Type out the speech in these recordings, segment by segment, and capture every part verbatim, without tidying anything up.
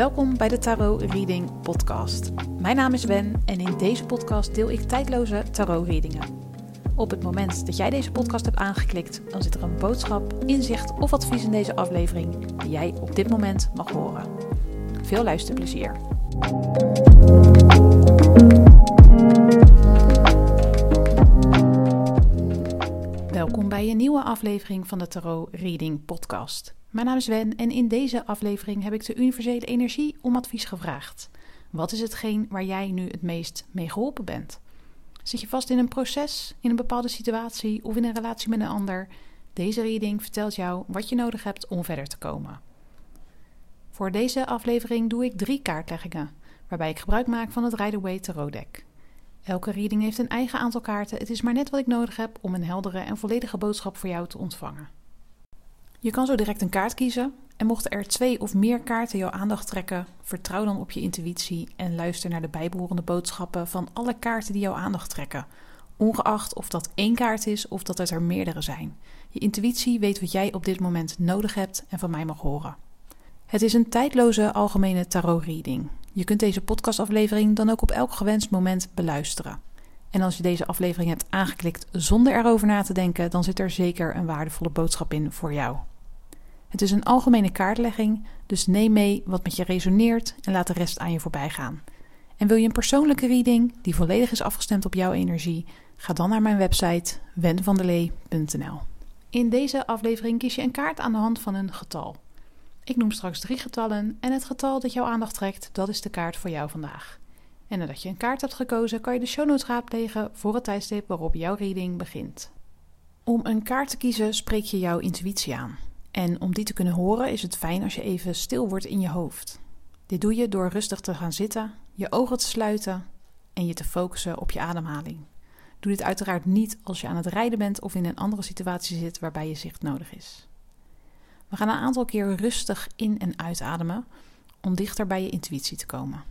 Welkom bij de Tarot Reading Podcast. Mijn naam is Wen en in deze podcast deel ik tijdloze tarot readingen. Op het moment dat jij deze podcast hebt aangeklikt, dan zit er een boodschap, inzicht of advies in deze aflevering die jij op dit moment mag horen. Veel luisterplezier. Welkom bij een nieuwe aflevering van de Tarot Reading Podcast. Mijn naam is Wen en in deze aflevering heb ik de universele energie om advies gevraagd. Wat is hetgeen waar jij nu het meest mee geholpen bent? Zit je vast in een proces, in een bepaalde situatie of in een relatie met een ander? Deze reading vertelt jou wat je nodig hebt om verder te komen. Voor deze aflevering doe ik drie kaartleggingen, waarbij ik gebruik maak van het Rider-Waite Tarot deck. Elke reading heeft een eigen aantal kaarten. Het is maar net wat ik nodig heb om een heldere en volledige boodschap voor jou te ontvangen. Je kan zo direct een kaart kiezen en mochten er twee of meer kaarten jouw aandacht trekken, vertrouw dan op je intuïtie en luister naar de bijbehorende boodschappen van alle kaarten die jouw aandacht trekken, ongeacht of dat één kaart is of dat het er meerdere zijn. Je intuïtie weet wat jij op dit moment nodig hebt en van mij mag horen. Het is een tijdloze algemene tarotreading. Je kunt deze podcastaflevering dan ook op elk gewenst moment beluisteren. En als je deze aflevering hebt aangeklikt zonder erover na te denken, dan zit er zeker een waardevolle boodschap in voor jou. Het is een algemene kaartlegging, dus neem mee wat met je resoneert en laat de rest aan je voorbij gaan. En wil je een persoonlijke reading die volledig is afgestemd op jouw energie, ga dan naar mijn website wenvanderlee punt n l. In deze aflevering kies je een kaart aan de hand van een getal. Ik noem straks drie getallen en het getal dat jouw aandacht trekt, dat is de kaart voor jou vandaag. En nadat je een kaart hebt gekozen, kan je de show notes raadplegen voor het tijdstip waarop jouw reading begint. Om een kaart te kiezen spreek je jouw intuïtie aan. En om die te kunnen horen is het fijn als je even stil wordt in je hoofd. Dit doe je door rustig te gaan zitten, je ogen te sluiten en je te focussen op je ademhaling. Doe dit uiteraard niet als je aan het rijden bent of in een andere situatie zit waarbij je zicht nodig is. We gaan een aantal keer rustig in- en uitademen om dichter bij je intuïtie te komen.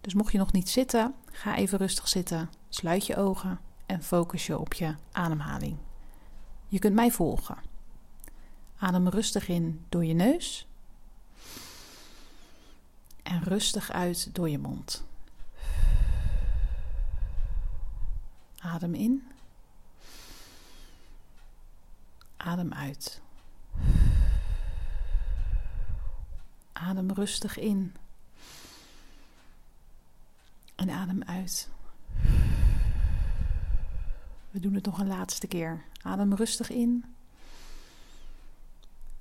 Dus mocht je nog niet zitten, ga even rustig zitten, sluit je ogen en focus je op je ademhaling. Je kunt mij volgen. Adem rustig in door je neus en rustig uit door je mond. Adem in. Adem uit. Adem rustig in. En adem uit. We doen het nog een laatste keer. Adem rustig in.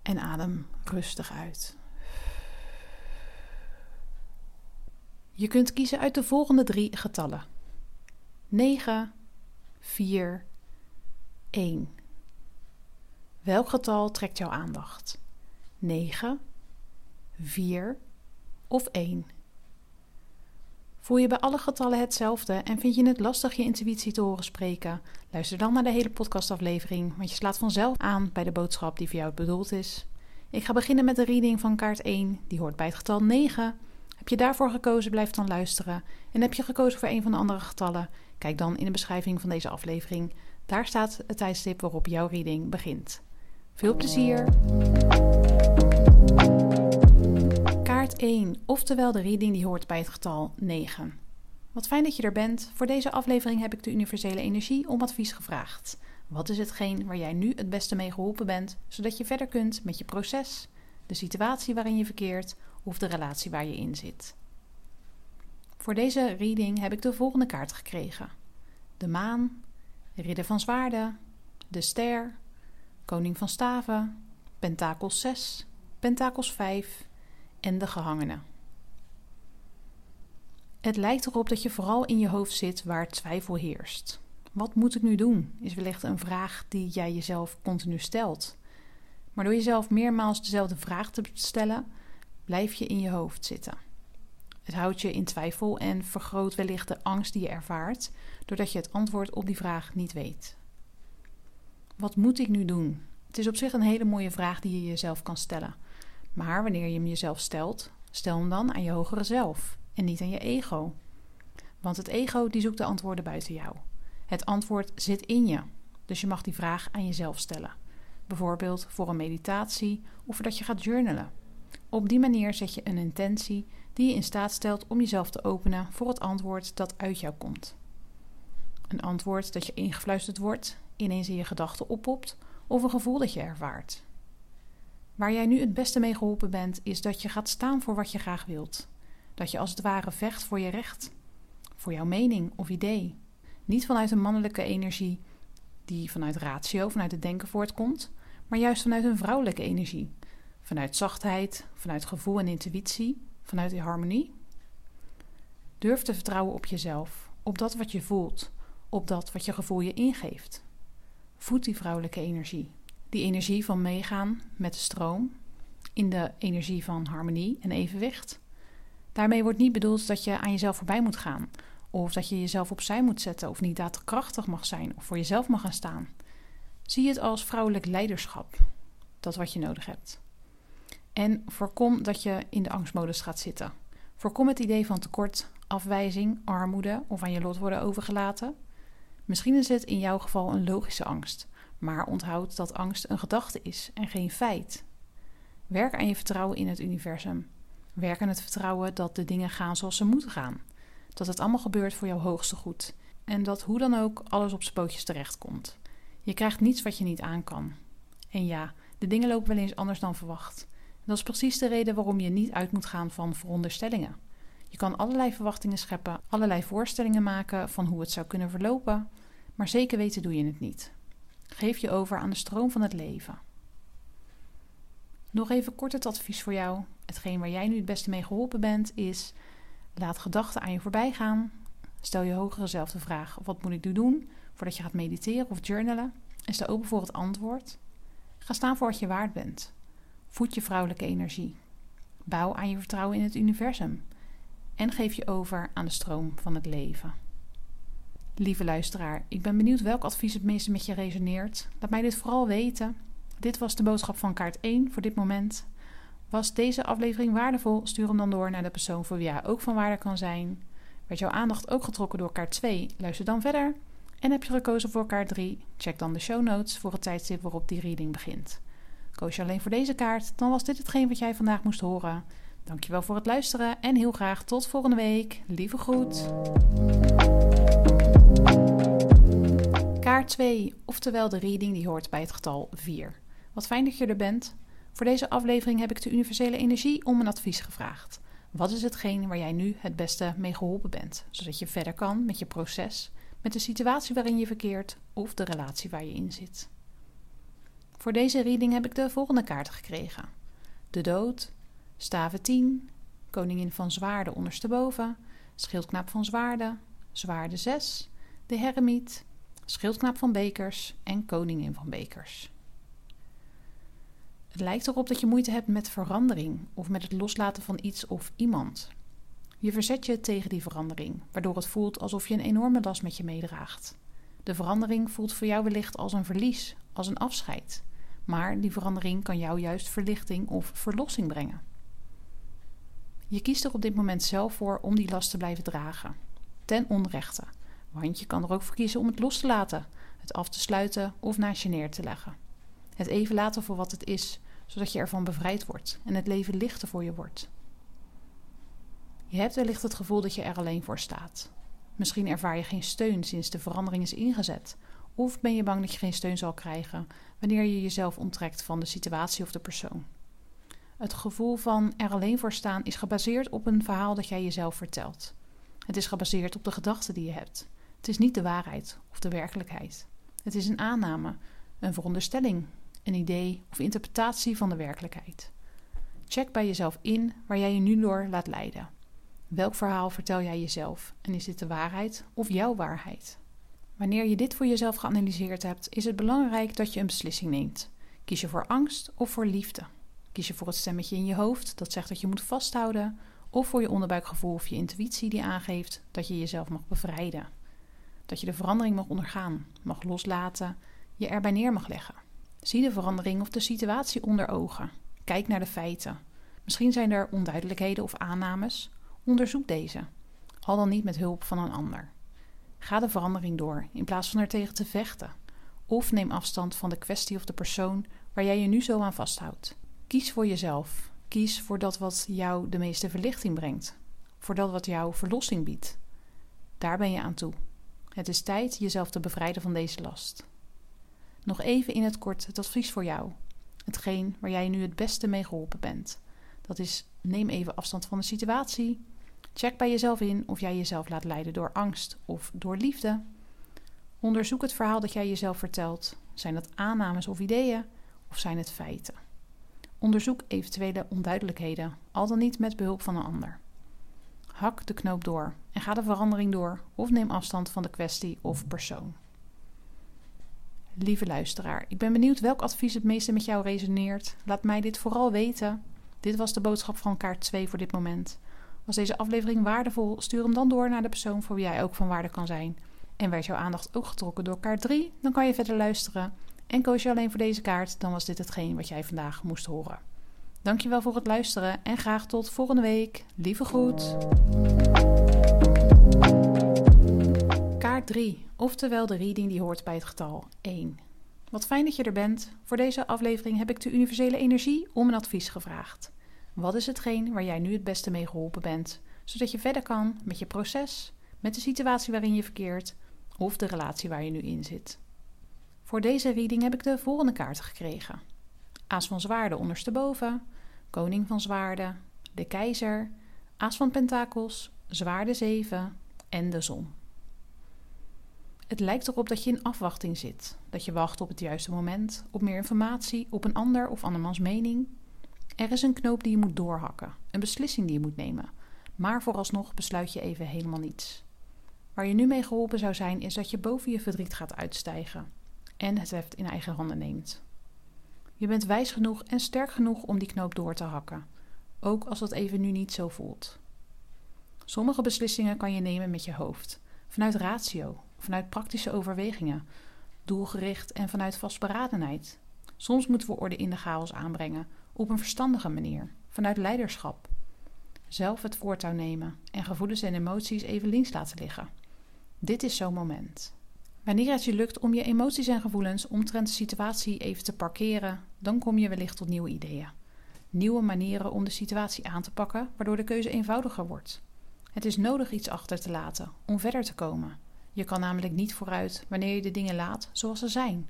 En adem rustig uit. Je kunt kiezen uit de volgende drie getallen: negen, vier, één. Welk getal trekt jouw aandacht? negen, vier of één? Voel je bij alle getallen hetzelfde en vind je het lastig je intuïtie te horen spreken? Luister dan naar de hele podcastaflevering, want je slaat vanzelf aan bij de boodschap die voor jou bedoeld is. Ik ga beginnen met de reading van kaart één, die hoort bij het getal negen. Heb je daarvoor gekozen, blijf dan luisteren. En heb je gekozen voor een van de andere getallen? Kijk dan in de beschrijving van deze aflevering. Daar staat het tijdstip waarop jouw reading begint. Veel plezier! één, oftewel de reading die hoort bij het getal negen. Wat fijn dat je er bent. Voor deze aflevering heb ik de universele energie om advies gevraagd. Wat is hetgeen waar jij nu het beste mee geholpen bent, zodat je verder kunt met je proces, de situatie waarin je verkeert of de relatie waar je in zit? Voor deze reading heb ik de volgende kaart gekregen: de maan, ridder van zwaarden, de ster, koning van staven, pentakels zes, pentakels vijf... en de gehangene. Het lijkt erop dat je vooral in je hoofd zit waar twijfel heerst. Wat moet ik nu doen? Is wellicht een vraag die jij jezelf continu stelt. Maar door jezelf meermaals dezelfde vraag te stellen, blijf je in je hoofd zitten. Het houdt je in twijfel en vergroot wellicht de angst die je ervaart, doordat je het antwoord op die vraag niet weet. Wat moet ik nu doen? Het is op zich een hele mooie vraag die je jezelf kan stellen. Maar wanneer je hem jezelf stelt, stel hem dan aan je hogere zelf en niet aan je ego. Want het ego die zoekt de antwoorden buiten jou. Het antwoord zit in je, dus je mag die vraag aan jezelf stellen. Bijvoorbeeld voor een meditatie of voordat je gaat journalen. Op die manier zet je een intentie die je in staat stelt om jezelf te openen voor het antwoord dat uit jou komt. Een antwoord dat je ingefluisterd wordt, ineens in je gedachten oppopt of een gevoel dat je ervaart. Waar jij nu het beste mee geholpen bent, is dat je gaat staan voor wat je graag wilt. Dat je als het ware vecht voor je recht, voor jouw mening of idee. Niet vanuit een mannelijke energie die vanuit ratio, vanuit het denken voortkomt, maar juist vanuit een vrouwelijke energie. Vanuit zachtheid, vanuit gevoel en intuïtie, vanuit harmonie. Durf te vertrouwen op jezelf, op dat wat je voelt, op dat wat je gevoel je ingeeft. Voed die vrouwelijke energie. Die energie van meegaan met de stroom, in de energie van harmonie en evenwicht. Daarmee wordt niet bedoeld dat je aan jezelf voorbij moet gaan, of dat je jezelf opzij moet zetten of niet daadkrachtig mag zijn of voor jezelf mag gaan staan. Zie het als vrouwelijk leiderschap, dat wat je nodig hebt. En voorkom dat je in de angstmodus gaat zitten. Voorkom het idee van tekort, afwijzing, armoede of aan je lot worden overgelaten. Misschien is het in jouw geval een logische angst, maar onthoud dat angst een gedachte is en geen feit. Werk aan je vertrouwen in het universum. Werk aan het vertrouwen dat de dingen gaan zoals ze moeten gaan. Dat het allemaal gebeurt voor jouw hoogste goed. En dat hoe dan ook alles op z'n pootjes terechtkomt. Je krijgt niets wat je niet aan kan. En ja, de dingen lopen wel eens anders dan verwacht. En dat is precies de reden waarom je niet uit moet gaan van veronderstellingen. Je kan allerlei verwachtingen scheppen, allerlei voorstellingen maken van hoe het zou kunnen verlopen. Maar zeker weten doe je het niet. Geef je over aan de stroom van het leven. Nog even kort het advies voor jou. Hetgeen waar jij nu het beste mee geholpen bent is: laat gedachten aan je voorbij gaan. Stel je hogere zelf de vraag: wat moet ik nu doen voordat je gaat mediteren of journalen? En sta open voor het antwoord. Ga staan voor wat je waard bent. Voed je vrouwelijke energie. Bouw aan je vertrouwen in het universum. En geef je over aan de stroom van het leven. Lieve luisteraar, ik ben benieuwd welk advies het meeste met je resoneert. Laat mij dit vooral weten. Dit was de boodschap van kaart één voor dit moment. Was deze aflevering waardevol? Stuur hem dan door naar de persoon voor wie hij ook van waarde kan zijn. Werd jouw aandacht ook getrokken door kaart twee? Luister dan verder. En heb je gekozen voor kaart drie? Check dan de show notes voor het tijdstip waarop die reading begint. Koos je alleen voor deze kaart? Dan was dit hetgeen wat jij vandaag moest horen. Dankjewel voor het luisteren en heel graag tot volgende week. Lieve groet. Kaart twee, oftewel de reading die hoort bij het getal vier. Wat fijn dat je er bent. Voor deze aflevering heb ik de universele energie om een advies gevraagd. Wat is hetgeen waar jij nu het beste mee geholpen bent, zodat je verder kan met je proces, met de situatie waarin je verkeert of de relatie waar je in zit? Voor deze reading heb ik de volgende kaarten gekregen. De dood, staven tien, koningin van zwaarden ondersteboven, schildknaap van zwaarden, zwaarden zes, de heremiet, schildknaap van bekers en koningin van bekers. Het lijkt erop dat je moeite hebt met verandering of met het loslaten van iets of iemand. Je verzet je tegen die verandering, waardoor het voelt alsof je een enorme last met je meedraagt. De verandering voelt voor jou wellicht als een verlies, als een afscheid. Maar die verandering kan jou juist verlichting of verlossing brengen. Je kiest er op dit moment zelf voor om die last te blijven dragen. Ten onrechte, want je kan er ook voor kiezen om het los te laten, het af te sluiten of naast je neer te leggen. Het even laten voor wat het is, zodat je ervan bevrijd wordt en het leven lichter voor je wordt. Je hebt wellicht het gevoel dat je er alleen voor staat. Misschien ervaar je geen steun sinds de verandering is ingezet, of ben je bang dat je geen steun zal krijgen wanneer je jezelf onttrekt van de situatie of de persoon. Het gevoel van er alleen voor staan is gebaseerd op een verhaal dat jij jezelf vertelt. Het is gebaseerd op de gedachten die je hebt. Het is niet de waarheid of de werkelijkheid. Het is een aanname, een veronderstelling, een idee of interpretatie van de werkelijkheid. Check bij jezelf in waar jij je nu door laat leiden. Welk verhaal vertel jij jezelf en is dit de waarheid of jouw waarheid? Wanneer je dit voor jezelf geanalyseerd hebt, is het belangrijk dat je een beslissing neemt. Kies je voor angst of voor liefde? Kies je voor het stemmetje in je hoofd dat zegt dat je moet vasthouden, of voor je onderbuikgevoel of je intuïtie die aangeeft dat je jezelf mag bevrijden? Dat je de verandering mag ondergaan, mag loslaten, je erbij neer mag leggen. Zie de verandering of de situatie onder ogen. Kijk naar de feiten. Misschien zijn er onduidelijkheden of aannames. Onderzoek deze, al dan niet met hulp van een ander. Ga de verandering door in plaats van er tegen te vechten. Of neem afstand van de kwestie of de persoon waar jij je nu zo aan vasthoudt. Kies voor jezelf. Kies voor dat wat jou de meeste verlichting brengt. Voor dat wat jou verlossing biedt. Daar ben je aan toe. Het is tijd jezelf te bevrijden van deze last. Nog even in het kort het advies voor jou. Hetgeen waar jij nu het beste mee geholpen bent. Dat is, neem even afstand van de situatie. Check bij jezelf in of jij jezelf laat leiden door angst of door liefde. Onderzoek het verhaal dat jij jezelf vertelt. Zijn dat aannames of ideeën of zijn het feiten? Onderzoek eventuele onduidelijkheden, al dan niet met behulp van een ander. Hak de knoop door en ga de verandering door of neem afstand van de kwestie of persoon. Lieve luisteraar, ik ben benieuwd welk advies het meeste met jou resoneert. Laat mij dit vooral weten. Dit was de boodschap van kaart twee voor dit moment. Was deze aflevering waardevol, stuur hem dan door naar de persoon voor wie jij ook van waarde kan zijn. En werd jouw aandacht ook getrokken door kaart drie, dan kan je verder luisteren. En koos je alleen voor deze kaart, dan was dit hetgeen wat jij vandaag moest horen. Dankjewel voor het luisteren en graag tot volgende week. Lieve groet. Kaart drie, oftewel de reading die hoort bij het getal één. Wat fijn dat je er bent. Voor deze aflevering heb ik de universele energie om een advies gevraagd. Wat is hetgeen waar jij nu het beste mee geholpen bent, zodat je verder kan met je proces, met de situatie waarin je verkeert of de relatie waar je nu in zit? Voor deze reading heb ik de volgende kaarten gekregen. Aas van zwaarden ondersteboven, koning van zwaarden, de keizer, aas van pentakels, zwaarden zeven en de zon. Het lijkt erop dat je in afwachting zit, dat je wacht op het juiste moment, op meer informatie, op een ander of andermans mening. Er is een knoop die je moet doorhakken, een beslissing die je moet nemen, maar vooralsnog besluit je even helemaal niets. Waar je nu mee geholpen zou zijn is dat je boven je verdriet gaat uitstijgen en het heft in eigen handen neemt. Je bent wijs genoeg en sterk genoeg om die knoop door te hakken, ook als dat even nu niet zo voelt. Sommige beslissingen kan je nemen met je hoofd, vanuit ratio, vanuit praktische overwegingen, doelgericht en vanuit vastberadenheid. Soms moeten we orde in de chaos aanbrengen, op een verstandige manier, vanuit leiderschap. Zelf het voortouw nemen en gevoelens en emoties even links laten liggen. Dit is zo'n moment. Wanneer het je lukt om je emoties en gevoelens omtrent de situatie even te parkeren, dan kom je wellicht tot nieuwe ideeën. Nieuwe manieren om de situatie aan te pakken, waardoor de keuze eenvoudiger wordt. Het is nodig iets achter te laten, om verder te komen. Je kan namelijk niet vooruit wanneer je de dingen laat zoals ze zijn.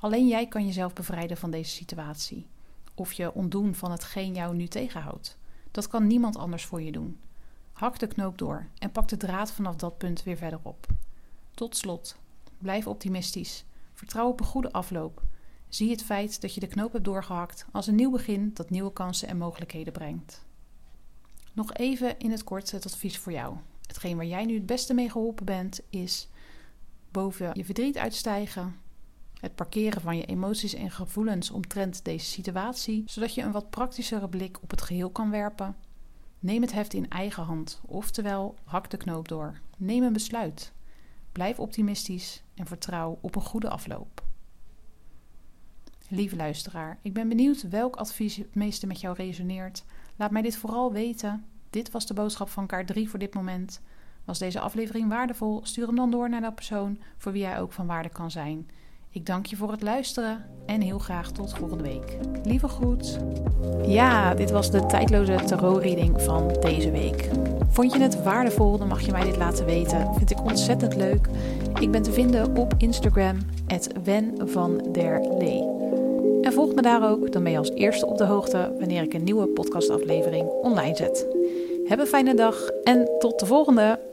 Alleen jij kan jezelf bevrijden van deze situatie. Of je ontdoen van hetgeen jou nu tegenhoudt. Dat kan niemand anders voor je doen. Hak de knoop door en pak de draad vanaf dat punt weer verder op. Tot slot, blijf optimistisch. Vertrouw op een goede afloop. Zie het feit dat je de knoop hebt doorgehakt als een nieuw begin dat nieuwe kansen en mogelijkheden brengt. Nog even in het kort het advies voor jou. Hetgeen waar jij nu het beste mee geholpen bent is boven je verdriet uitstijgen. Het parkeren van je emoties en gevoelens omtrent deze situatie, zodat je een wat praktischere blik op het geheel kan werpen. Neem het heft in eigen hand, oftewel hak de knoop door. Neem een besluit. Blijf optimistisch en vertrouw op een goede afloop. Lieve luisteraar, ik ben benieuwd welk advies het meeste met jou resoneert. Laat mij dit vooral weten. Dit was de boodschap van kaart drie voor dit moment. Was deze aflevering waardevol? Stuur hem dan door naar de persoon voor wie jij ook van waarde kan zijn. Ik dank je voor het luisteren en heel graag tot volgende week. Lieve groet. Ja, dit was de tijdloze tarotreading van deze week. Vond je het waardevol, dan mag je mij dit laten weten. Vind ik ontzettend leuk. Ik ben te vinden op Instagram, at wenvanderlee. En volg me daar ook, dan ben je als eerste op de hoogte wanneer ik een nieuwe podcastaflevering online zet. Heb een fijne dag en tot de volgende!